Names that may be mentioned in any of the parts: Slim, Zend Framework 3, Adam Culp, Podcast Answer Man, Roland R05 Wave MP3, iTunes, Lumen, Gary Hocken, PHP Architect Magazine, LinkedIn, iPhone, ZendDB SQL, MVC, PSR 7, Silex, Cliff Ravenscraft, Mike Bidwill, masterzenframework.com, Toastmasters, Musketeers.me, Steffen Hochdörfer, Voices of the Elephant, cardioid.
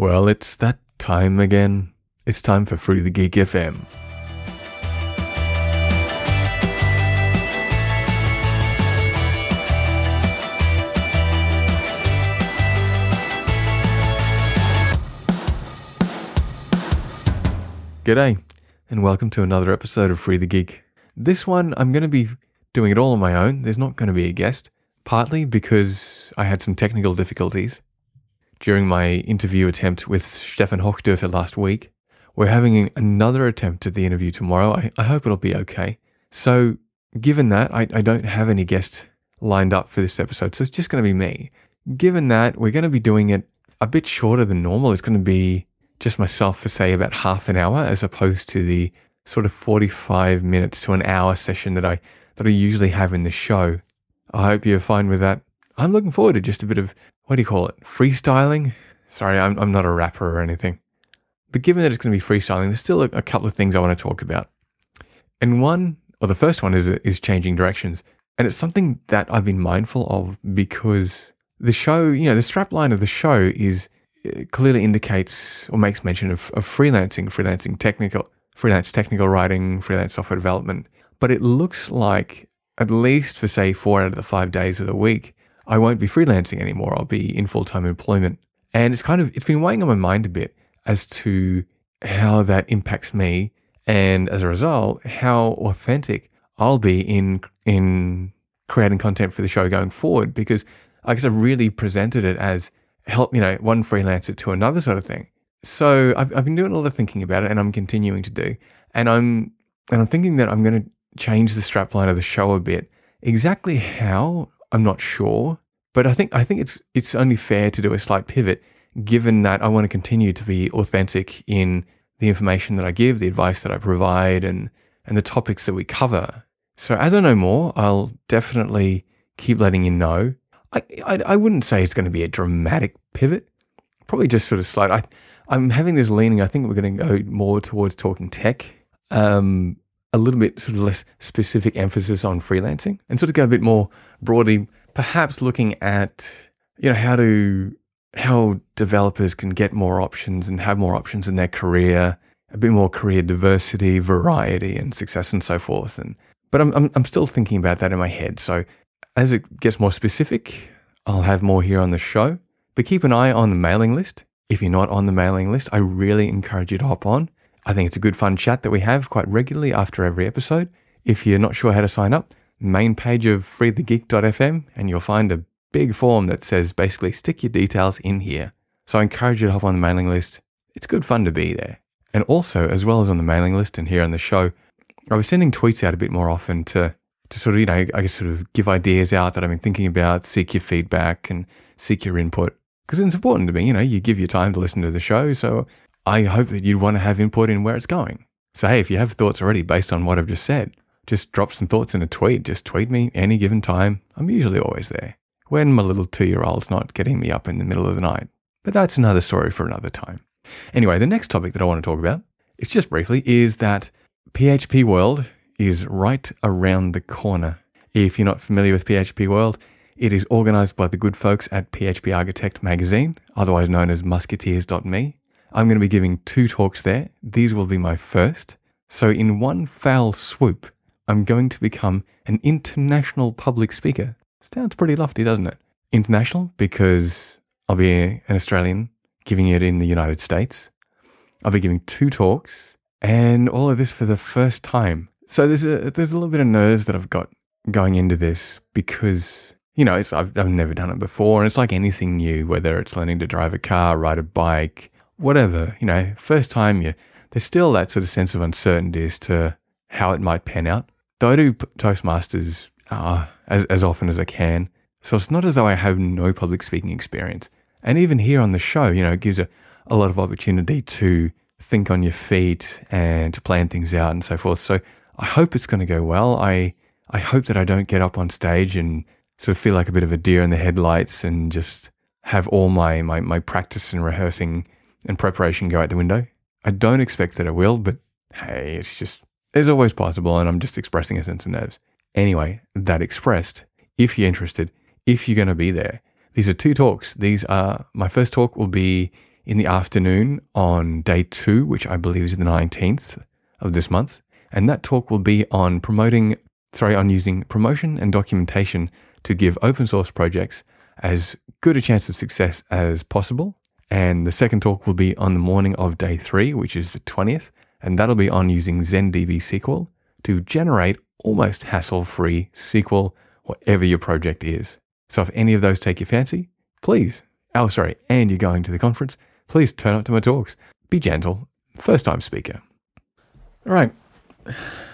Well, it's that time again. It's time for Free the Geek FM. G'day, and welcome to another episode of Free the Geek. This one, I'm going to be doing it all on my own. There's not going to be a guest, partly because I had some technical difficulties during my interview attempt with Steffen Hochdörfer last week. We're having another attempt at the interview tomorrow. I hope it'll be okay. So given that, I don't have any guests lined up for this episode, so it's just going to be me. Given that, we're going to be doing it a bit shorter than normal. It's going to be just myself for, say, about half an hour, as opposed to the sort of 45 minutes to an hour session that I usually have in the show. I hope you're fine with that. I'm looking forward to just a bit of, freestyling? Sorry, I'm not a rapper or anything. But given that it's going to be freestyling, there's still a couple of things I want to talk about. And the first one is changing directions. And it's something that I've been mindful of because the show, the strapline of the show clearly indicates or makes mention of freelance technical writing, freelance software development. But it looks like, at least for, say, 4 out of the 5 days of the week, I won't be freelancing anymore. I'll be in full-time employment. And it's been weighing on my mind a bit as to how that impacts me, and as a result, how authentic I'll be in creating content for the show going forward, because I guess I've really presented it as help, one freelancer to another sort of thing. So I've been doing a lot of thinking about it, and I'm continuing to do. And I'm thinking that I'm going to change the strapline of the show a bit. Exactly how, I'm not sure, but I think it's only fair to do a slight pivot, given that I want to continue to be authentic in the information that I give, the advice that I provide, and the topics that we cover. So as I know more, I'll definitely keep letting you know. I wouldn't say it's going to be a dramatic pivot, probably just sort of slight. I'm having this leaning, I think we're going to go more towards talking tech, a little bit sort of less specific emphasis on freelancing, and sort of go a bit more broadly, perhaps looking at, how developers can get more options and have more options in their career, a bit more career diversity, variety, and success, and so forth. But I'm still thinking about that in my head. So as it gets more specific, I'll have more here on the show. But keep an eye on the mailing list. If you're not on the mailing list, I really encourage you to hop on. I think it's a good fun chat that we have quite regularly after every episode. If you're not sure how to sign up, main page of freethegeek.fm, and you'll find a big form that says basically stick your details in here. So I encourage you to hop on the mailing list. It's good fun to be there. And also, as well as on the mailing list and here on the show, I was sending tweets out a bit more often to sort of, give ideas out that I've been thinking about, seek your feedback and seek your input. Because it's important to me, you give your time to listen to the show, so I hope that you'd want to have input in where it's going. So, hey, if you have thoughts already based on what I've just said, just drop some thoughts in a tweet. Just tweet me any given time. I'm usually always there when my little 2-year-old's not getting me up in the middle of the night. But that's another story for another time. Anyway, the next topic that I want to talk about, it's just briefly, is that PHP World is right around the corner. If you're not familiar with PHP World, it is organized by the good folks at PHP Architect Magazine, otherwise known as Musketeers.me. I'm going to be giving 2 talks there. These will be my first. So in one foul swoop, I'm going to become an international public speaker. Sounds pretty lofty, doesn't it? International, because I'll be an Australian giving it in the United States. I'll be giving 2 talks, and all of this for the first time. So there's a little bit of nerves that I've got going into this because, I've never done it before, and it's like anything new, whether it's learning to drive a car, ride a bike, whatever, first time there's still that sort of sense of uncertainty as to how it might pan out. Though I do Toastmasters as often as I can, so it's not as though I have no public speaking experience. And even here on the show, it gives a lot of opportunity to think on your feet and to plan things out and so forth. So I hope it's going to go well. I hope that I don't get up on stage and sort of feel like a bit of a deer in the headlights and just have all my practice and rehearsing and preparation go out the window. I don't expect that it will, but hey, it's always possible, and I'm just expressing a sense of nerves. Anyway, that expressed, if you're interested, if you're going to be there, these are 2 talks. These are, my first talk will be in the afternoon on day 2, which I believe is the 19th of this month. And that talk will be on using promotion and documentation to give open source projects as good a chance of success as possible. And the second talk will be on the morning of day 3, which is the 20th. And that'll be on using ZendDB SQL to generate almost hassle-free SQL, whatever your project is. So if any of those take your fancy, and you're going to the conference, please turn up to my talks. Be gentle, first-time speaker. All right,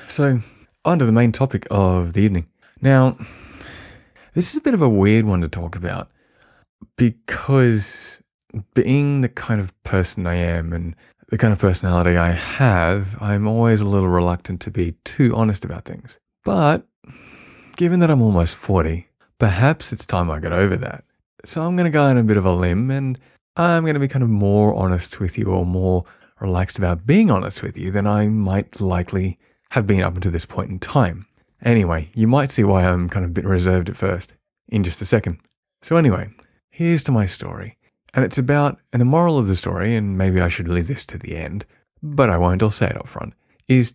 so on to the main topic of the evening. Now, this is a bit of a weird one to talk about because being the kind of person I am and the kind of personality I have, I'm always a little reluctant to be too honest about things. But given that I'm almost 40, perhaps it's time I got over that. So I'm going to go on a bit of a limb and I'm going to be kind of more honest with you or more relaxed about being honest with you than I might likely have been up until this point in time. Anyway, you might see why I'm kind of a bit reserved at first in just a second. So anyway, here's to my story. And it's about, and the moral of the story, and maybe I should leave this to the end, but I won't, I'll say it up front, is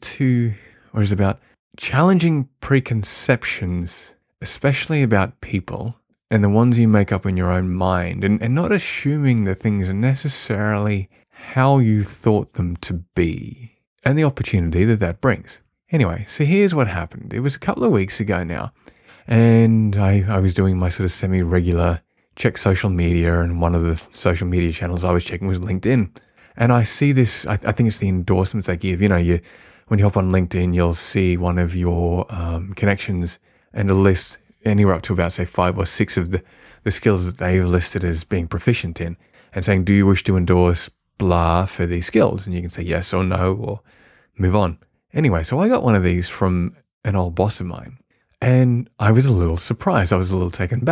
about challenging preconceptions, especially about people, and the ones you make up in your own mind, and not assuming that things are necessarily how you thought them to be, and the opportunity that brings. Anyway, so here's what happened. It was a couple of weeks ago now, and I was doing my sort of semi-regular check social media, and one of the social media channels I was checking was LinkedIn. And I see this, I think it's the endorsements they give. You know, when you hop on LinkedIn, you'll see one of your connections and a list anywhere up to about, say, 5 or 6 of the skills that they've listed as being proficient in, and saying, do you wish to endorse blah for these skills? And you can say yes or no or move on. Anyway, so I got one of these from an old boss of mine, and I was a little surprised. I was a little taken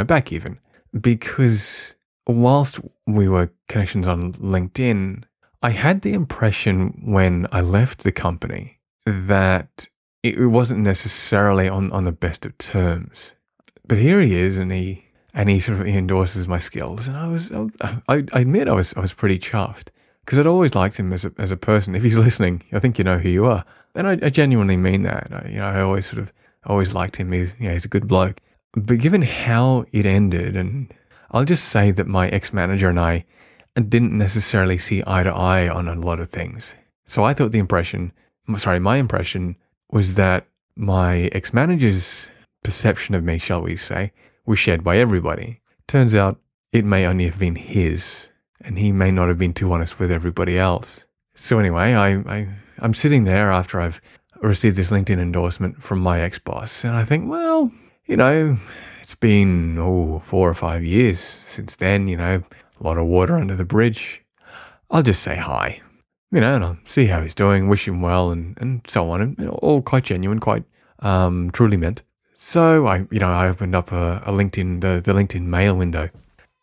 aback even. Because whilst we were connections on LinkedIn, I had the impression when I left the company that it wasn't necessarily on the best of terms. But here he is, and he endorses my skills, and I admit I was pretty chuffed because I'd always liked him as a person. If he's listening, I think you know who you are, and I genuinely mean that. I always liked him. He's a good bloke. But given how it ended, and I'll just say that my ex-manager and I didn't necessarily see eye to eye on a lot of things. So I thought my impression was that my ex-manager's perception of me, shall we say, was shared by everybody. Turns out it may only have been his, and he may not have been too honest with everybody else. So anyway, I'm sitting there after I've received this LinkedIn endorsement from my ex-boss, and I think, well, you know, it's been 4 or 5 years since then, a lot of water under the bridge. I'll just say hi, and I'll see how he's doing, wish him well, and so on, and all quite genuine, quite truly meant. So I opened up a LinkedIn, the LinkedIn mail window,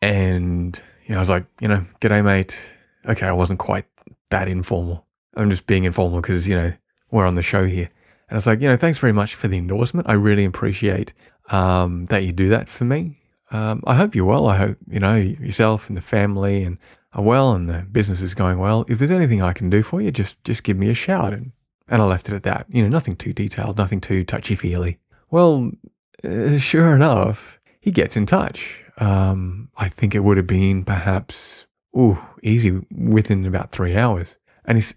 and I was like, g'day mate. Okay, I wasn't quite that informal. I'm just being informal because, we're on the show here. And I was like, thanks very much for the endorsement. I really appreciate that you do that for me. I hope you're well. I hope, yourself and the family and are well and the business is going well. If there's anything I can do for you, just give me a shout. And I left it at that. Nothing too detailed, nothing too touchy-feely. Well, sure enough, he gets in touch. I think it would have been perhaps, easy, within about 3 hours.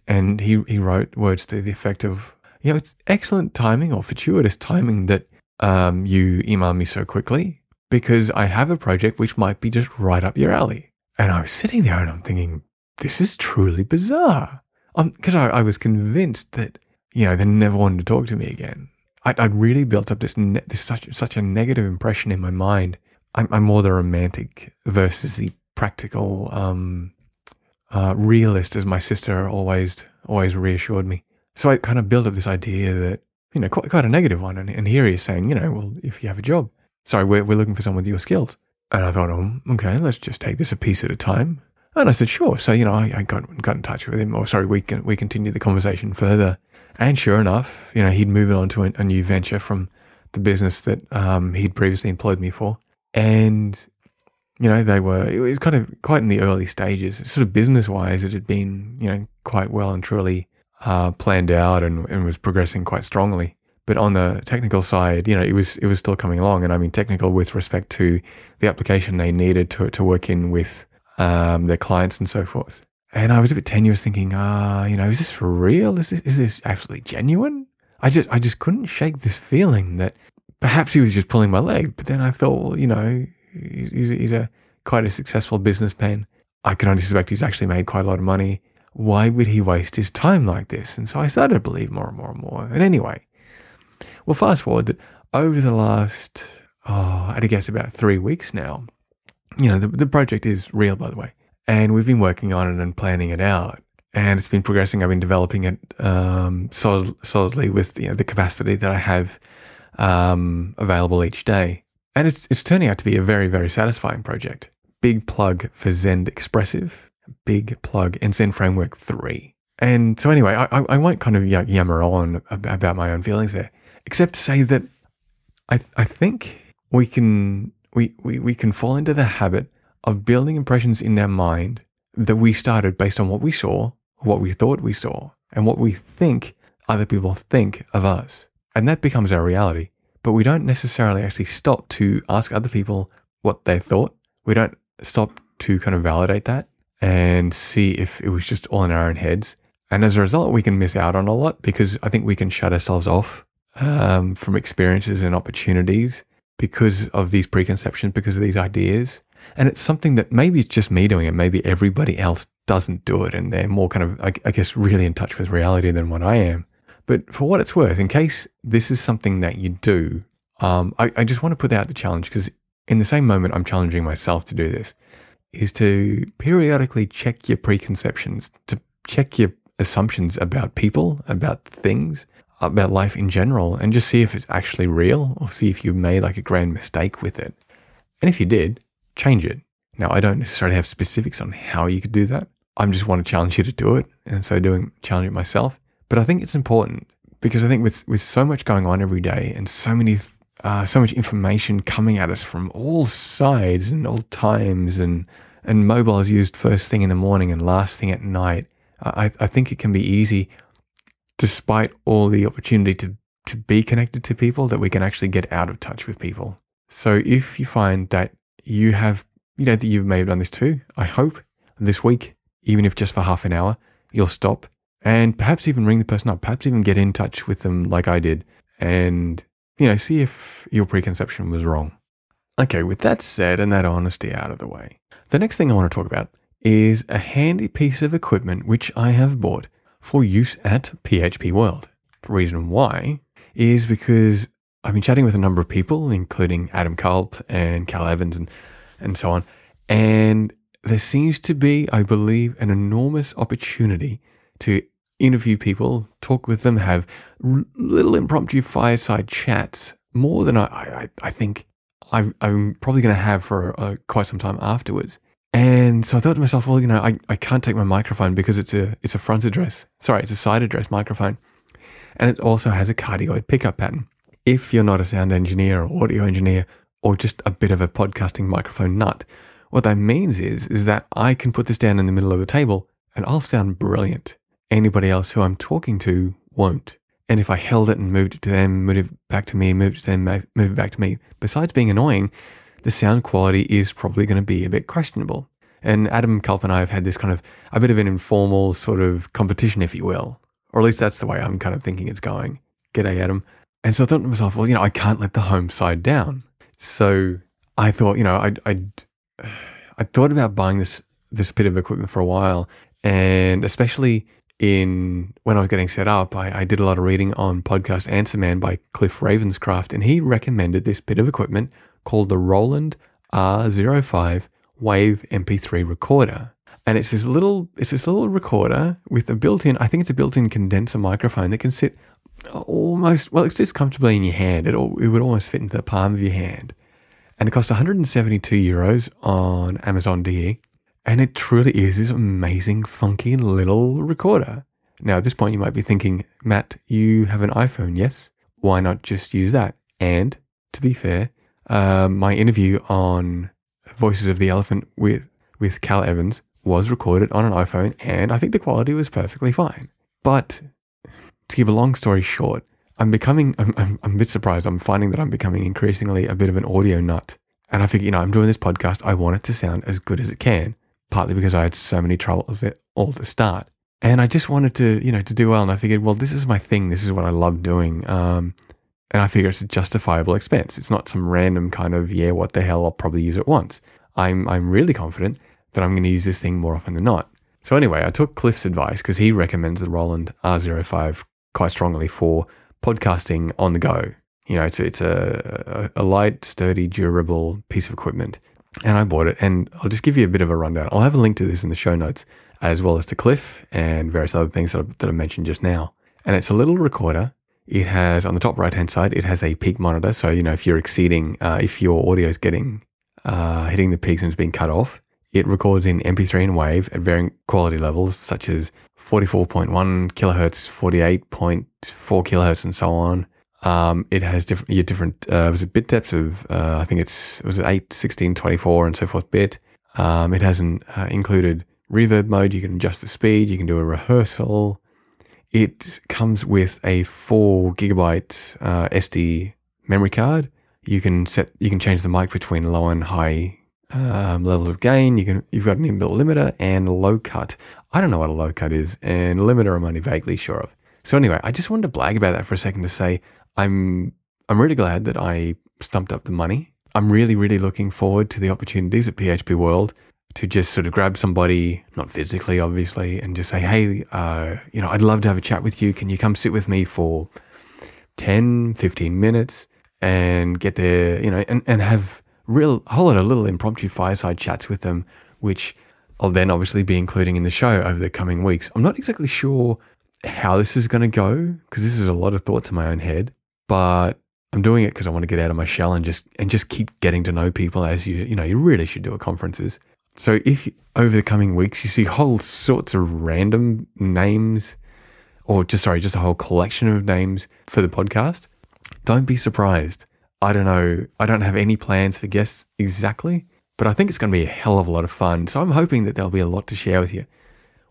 And he wrote words to the effect of, it's excellent timing or fortuitous timing that you email me so quickly because I have a project which might be just right up your alley. And I was sitting there and I'm thinking, this is truly bizarre. Because I was convinced that, they never wanted to talk to me again. I'd really built up this such a negative impression in my mind. I'm more the romantic versus the practical realist, as my sister always reassured me. So I kind of built up this idea that, quite a negative one. And here he is saying, well, if you have a job, sorry, we're looking for someone with your skills. And I thought, okay, let's just take this a piece at a time. And I said, sure. So, I got in touch with him, we continued the conversation further. And sure enough, he'd moved on to a new venture from the business that he'd previously employed me for. And You know, it was kind of quite in the early stages. Sort of business-wise, it had been, you know, quite well and truly planned out and was progressing quite strongly. But on the technical side, you know, it was still coming along. And I mean technical with respect to the application they needed to work in with their clients and so forth. And I was a bit tenuous thinking, you know, is this for real? Is this absolutely genuine? I just couldn't shake this feeling that perhaps he was just pulling my leg. But then I thought, well, you know, he's quite a successful businessman. I can only suspect he's actually made quite a lot of money. Why would he waste his time like this? And so I started to believe more and more and more. And anyway... Well, fast forward that over the last, I'd guess about 3 weeks now, you know, the project is real, by the way, and we've been working on it and planning it out, and it's been progressing. I've been developing it solidly with, you know, the capacity that I have available each day, and it's turning out to be a very, very satisfying project. Big plug for Zend Expressive, big plug, and Zend Framework 3. And so anyway, I won't kind of yammer on about my own feelings there, except to say that I think we can fall into the habit of building impressions in our mind that we started based on what we saw, what we thought we saw, and what we think other people think of us. And that becomes our reality. But we don't necessarily actually stop to ask other people what they thought. We don't stop to kind of validate that and see if it was just all in our own heads. And as a result, we can miss out on a lot because I think we can shut ourselves off from experiences and opportunities because of these preconceptions, because of these ideas. And it's something that maybe it's just me doing it. Maybe everybody else doesn't do it and they're more kind of, I guess, really in touch with reality than what I am. But for what it's worth, in case this is something that you do, I just want to put out the challenge, because in the same moment I'm challenging myself to do this, is to periodically check your preconceptions, to check your assumptions about people, about things, about life in general, and just see if it's actually real or see if you made like a grand mistake with it. And if you did, change it. Now, I don't necessarily have specifics on how you could do that. I just want to challenge you to do it, and so challenge it myself. But I think it's important because I think with so much going on every day and so much information coming at us from all sides and all times, and mobile is used first thing in the morning and last thing at night, I think it can be easy, despite all the opportunity to be connected to people, that we can actually get out of touch with people. So if you find that you have, you know, that you may have done this too, I hope this week, even if just for half an hour, you'll stop and perhaps even ring the person up, perhaps even get in touch with them like I did, and, you know, see if your preconception was wrong. Okay, with that said and that honesty out of the way, the next thing I want to talk about is a handy piece of equipment which I have bought for use at PHP World. The reason why is because I've been chatting with a number of people, including Adam Culp and Cal Evans and so on, and there seems to be, I believe, an enormous opportunity to interview people, talk with them, have little impromptu fireside chats, more than I think I'm probably going to have for quite some time afterwards. And so I thought to myself, well, you know, I can't take my microphone because it's a front address. Sorry, it's a side address microphone. And it also has a cardioid pickup pattern. If you're not a sound engineer or audio engineer or just a bit of a podcasting microphone nut, what that means is that I can put this down in the middle of the table and I'll sound brilliant. Anybody else who I'm talking to won't. And if I held it and moved it to them, moved it back to me, moved it to them, moved it back to me, besides being annoying, the sound quality is probably going to be a bit questionable. And Adam Culp and I have had this kind of a bit of an informal sort of competition, if you will, or at least that's the way I'm kind of thinking it's going. G'day, Adam. And so I thought to myself, well, you know, I can't let the home side down. So I thought, you know, I thought about buying this bit of equipment for a while, and especially when I was getting set up, I did a lot of reading on Podcast Answer Man by Cliff Ravenscraft, and he recommended this bit of equipment called the Roland R05 Wave MP3 recorder. And it's this little recorder with a built-in, I think it's a built-in condenser microphone that can sit almost, well, it sits comfortably in your hand. It would almost fit into the palm of your hand. And it costs €172 on Amazon DE. And it truly is this amazing, funky little recorder. Now, at this point, you might be thinking, Matt, you have an iPhone, yes? Why not just use that? And, to be fair, my interview on Voices of the Elephant with Cal Evans was recorded on an iPhone, and I think the quality was perfectly fine. But to give a long story short, I'm a bit surprised. I'm finding that I'm becoming increasingly a bit of an audio nut. And I figure, I'm doing this podcast, I want it to sound as good as it can, partly because I had so many troubles all at the start. And I just wanted to, to do well. And I figured, well, this is my thing. This is what I love doing. And I figure it's a justifiable expense. It's not some random kind of, what the hell, I'll probably use it once. I'm really confident that I'm going to use this thing more often than not. So anyway, I took Cliff's advice because he recommends the Roland R05 quite strongly for podcasting on the go. It's a light, sturdy, durable piece of equipment. And I bought it, and I'll just give you a bit of a rundown. I'll have a link to this in the show notes, as well as to Cliff and various other things that I mentioned just now. And it's a little recorder. It has, on the top right-hand side, it has a peak monitor. So, if you're exceeding, if your audio is hitting the peaks and it's being cut off, it records in MP3 and WAV at varying quality levels, such as 44.1 kilohertz, 48.4 kilohertz, and so on. It has bit depths of, I think it was 8, 16, 24, and so forth bit. It has an included reverb mode. You can adjust the speed. You can do a rehearsal. It comes with a 4 gigabyte SD memory card. You can change the mic between low and high levels of gain. You've got an inbuilt limiter and low cut. I don't know what a low cut is, and limiter I'm only vaguely sure of. So anyway, I just wanted to brag about that for a second to say I'm really glad that I stumped up the money. I'm really, really looking forward to the opportunities at PHP World to just sort of grab somebody, not physically, obviously, and just say, hey, I'd love to have a chat with you. Can you come sit with me for 10, 15 minutes and get there, and have a whole lot of little impromptu fireside chats with them, which I'll then obviously be including in the show over the coming weeks. I'm not exactly sure how this is going to go, because this is a lot of thoughts in my own head, but I'm doing it because I want to get out of my shell and just keep getting to know people, as you really should do at conferences. So if over the coming weeks you see whole sorts of random names, or just a whole collection of names for the podcast, don't be surprised. I don't know. I don't have any plans for guests exactly, but I think it's going to be a hell of a lot of fun. So I'm hoping that there'll be a lot to share with you.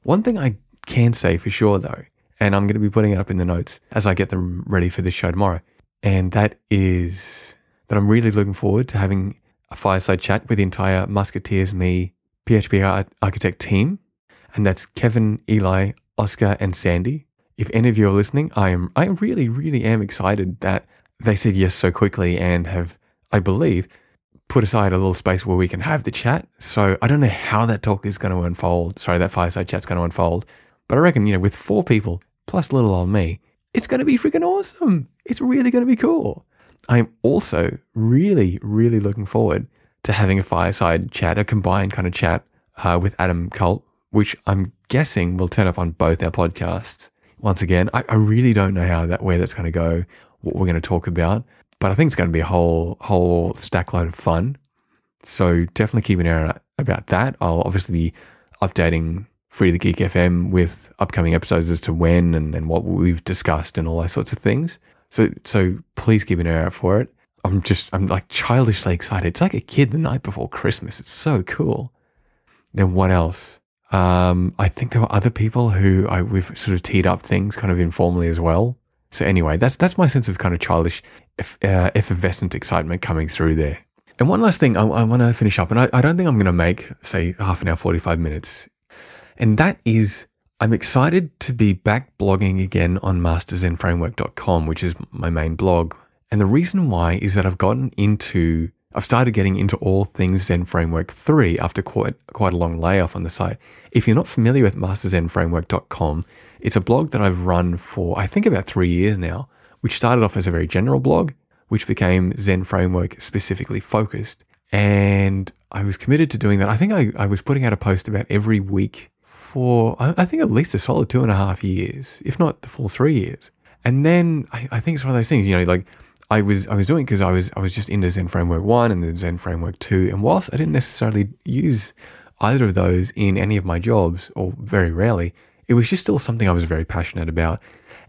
One thing I can say for sure though, and I'm going to be putting it up in the notes as I get them ready for this show tomorrow, and that is that I'm really looking forward to having a fireside chat with the entire Musketeers.me PHP Architect team, and that's Kevin, Eli, Oscar, and Sandy. If any of you are listening, I really, really am excited that they said yes so quickly and have, I believe, put aside a little space where we can have the chat. So I don't know how that fireside chat's going to unfold, but I reckon, with 4 people, plus little old me, it's going to be freaking awesome. It's really going to be cool. I'm also really, really looking forward to having a fireside chat, a combined kind of chat with Adam Culp, which I'm guessing will turn up on both our podcasts. Once again, I really don't know where that's going to go, what we're going to talk about, but I think it's going to be a whole stack load of fun. So definitely keep an eye out about that. I'll obviously be updating Free the Geek FM with upcoming episodes as to when and what we've discussed and all those sorts of things. So please keep an eye out for it. I'm like childishly excited. It's like a kid the night before Christmas. It's so cool. Then what else? I think there were other people who we've sort of teed up things kind of informally as well. So anyway, that's my sense of kind of childish, effervescent excitement coming through there. And one last thing I want to finish up, and I don't think I'm going to make, say, half an hour, 45 minutes. And that is, I'm excited to be back blogging again on masterzenframework.com, which is my main blog. And the reason why is that I've started getting into all things Zend Framework 3 after quite a long layoff on the site. If you're not familiar with masterzenframework.com, it's a blog that I've run for, I think, about 3 years now, which started off as a very general blog, which became Zend Framework specifically focused. And I was committed to doing that. I think I was putting out a post about every week for, I think, at least a solid 2.5 years, if not the full 3 years. And then I think it's one of those things, like I was doing because I was just into Zend Framework 1 and then Zend Framework 2. And whilst I didn't necessarily use either of those in any of my jobs, or very rarely, it was just still something I was very passionate about.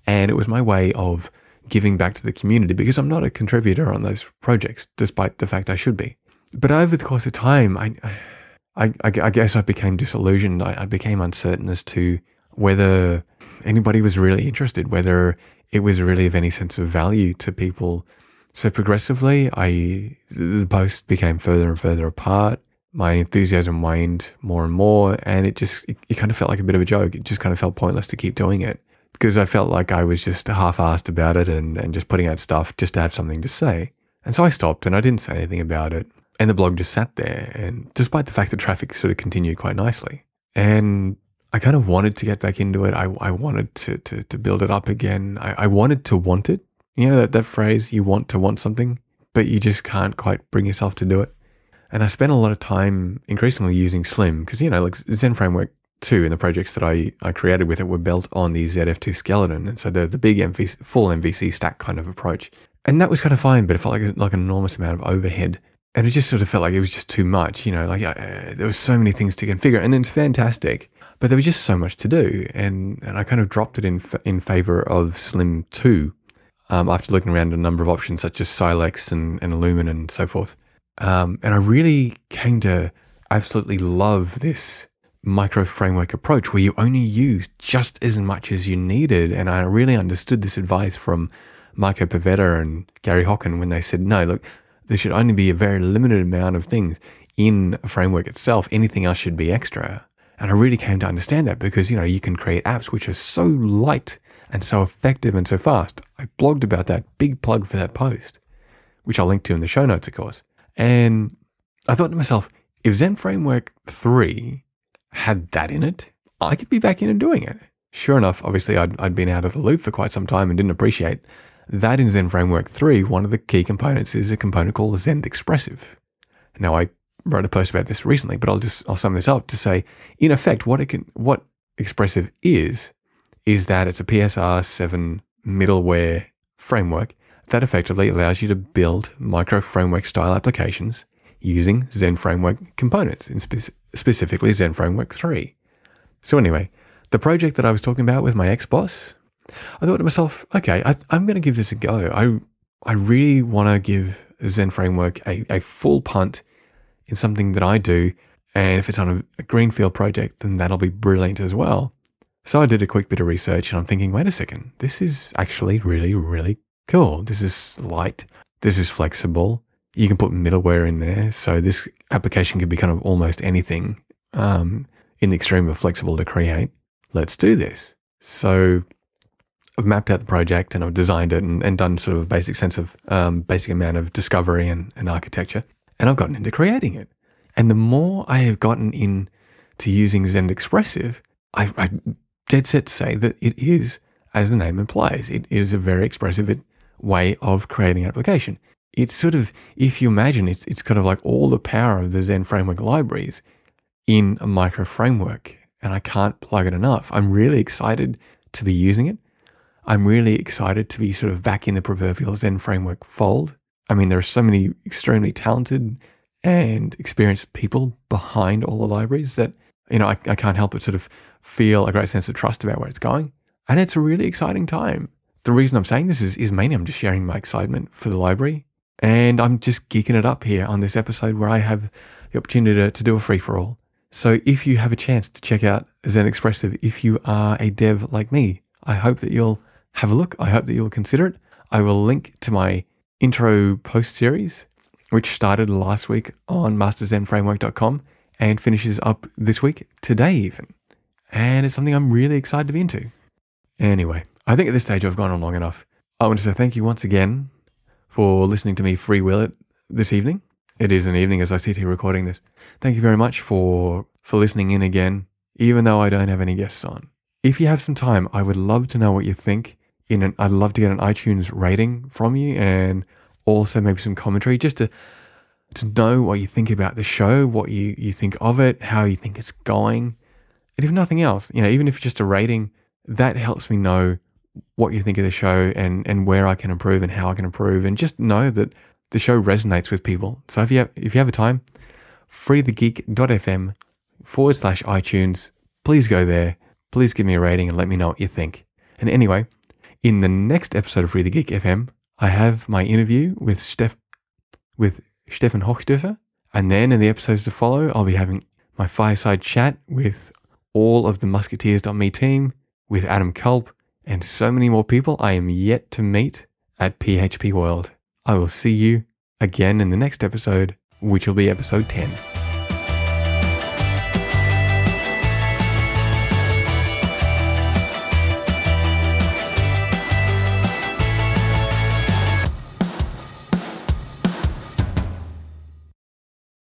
And it was my way of giving back to the community because I'm not a contributor on those projects, despite the fact I should be. But over the course of time, I guess I became disillusioned. I became uncertain as to whether anybody was really interested, whether it was really of any sense of value to people. So progressively, the posts became further and further apart. My enthusiasm waned more and more, and it kind of felt like a bit of a joke. It just kind of felt pointless to keep doing it because I felt like I was just half-assed about it and just putting out stuff just to have something to say. And so I stopped and I didn't say anything about it. And the blog just sat there, and despite the fact that traffic sort of continued quite nicely. And I kind of wanted to get back into it. I wanted to build it up again. I wanted to want it. You know, that phrase, you want to want something, but you just can't quite bring yourself to do it. And I spent a lot of time increasingly using Slim because, you know, like Zend Framework 2 and the projects that I created with it were built on the ZF2 skeleton. And so the big MVC, full MVC stack kind of approach. And that was kind of fine, but it felt like an enormous amount of overhead. And it just sort of felt like it was just too much, you know, like there was so many things to configure and it's fantastic, but there was just so much to do. And I kind of dropped it in favor of Slim 2 after looking around a number of options such as Silex and Lumen and so forth. And I really came to absolutely love this micro framework approach where you only use just as much as you needed. And I really understood this advice from Marco Pavetta and Gary Hocken when they said, no, look, there should only be a very limited amount of things in a framework itself. Anything else should be extra. And I really came to understand that because, you know, you can create apps which are so light and so effective and so fast. I blogged about that, big plug for that post, which I'll link to in the show notes, of course. And I thought to myself, if Zend Framework 3 had that in it, I could be back in and doing it. Sure enough, obviously, I'd been out of the loop for quite some time and didn't appreciate that in Zend Framework 3, one of the key components is a component called Zend Expressive. Now, I wrote a post about this recently, but I'll sum this up to say, in effect, what Expressive is that it's a PSR 7 middleware framework that effectively allows you to build micro framework style applications using Zend Framework components, and specifically Zend Framework 3. So anyway, the project that I was talking about with my ex-boss, I thought to myself, okay, I'm going to give this a go. I really want to give Zend Framework a full punt in something that I do. And if it's on a greenfield project, then that'll be brilliant as well. So I did a quick bit of research and I'm thinking, wait a second, this is actually really, really cool. This is light. This is flexible. You can put middleware in there. So this application could be kind of almost anything in the extreme of flexible to create. Let's do this. So I've mapped out the project and I've designed it and done sort of a basic amount of discovery and architecture. And I've gotten into creating it. And the more I have gotten into using Zend Expressive, I dead set to say that it is, as the name implies, it is a very expressive way of creating an application. It's sort of, if you imagine, it's kind of like all the power of the Zend Framework libraries in a micro framework. And I can't plug it enough. I'm really excited to be using it. I'm really excited to be sort of back in the proverbial Zend Framework fold. I mean, there are so many extremely talented and experienced people behind all the libraries that, you know, I can't help but sort of feel a great sense of trust about where it's going. And it's a really exciting time. The reason I'm saying this is mainly I'm just sharing my excitement for the library. And I'm just geeking it up here on this episode where I have the opportunity to do a free-for-all. So if you have a chance to check out Zend Expressive, if you are a dev like me, I hope that you'll have a look. I hope that you'll consider it. I will link to my intro post series, which started last week on masterzenframework.com and finishes up this week, today even. And it's something I'm really excited to be into. Anyway, I think at this stage I've gone on long enough. I want to say thank you once again for listening to me freewheel it this evening. It is an evening as I sit here recording this. Thank you very much for listening in again, even though I don't have any guests on. If you have some time, I would love to know what you think. I'd love to get an iTunes rating from you and also maybe some commentary just to know what you think about the show, what you think of it, how you think it's going. And if nothing else, you know, even if it's just a rating, that helps me know what you think of the show and where I can improve and how I can improve and just know that the show resonates with people. So if you have a time, freethegeek.fm/iTunes, please go there. Please give me a rating and let me know what you think. And anyway, in the next episode of Free the Geek FM, I have my interview with Steffen Hochdörfer And then in the episodes to follow, I'll be having my fireside chat with all of the Musketeers.me team, with Adam Culp, and so many more people I am yet to meet at PHP World. I will see you again in the next episode, which will be episode 10.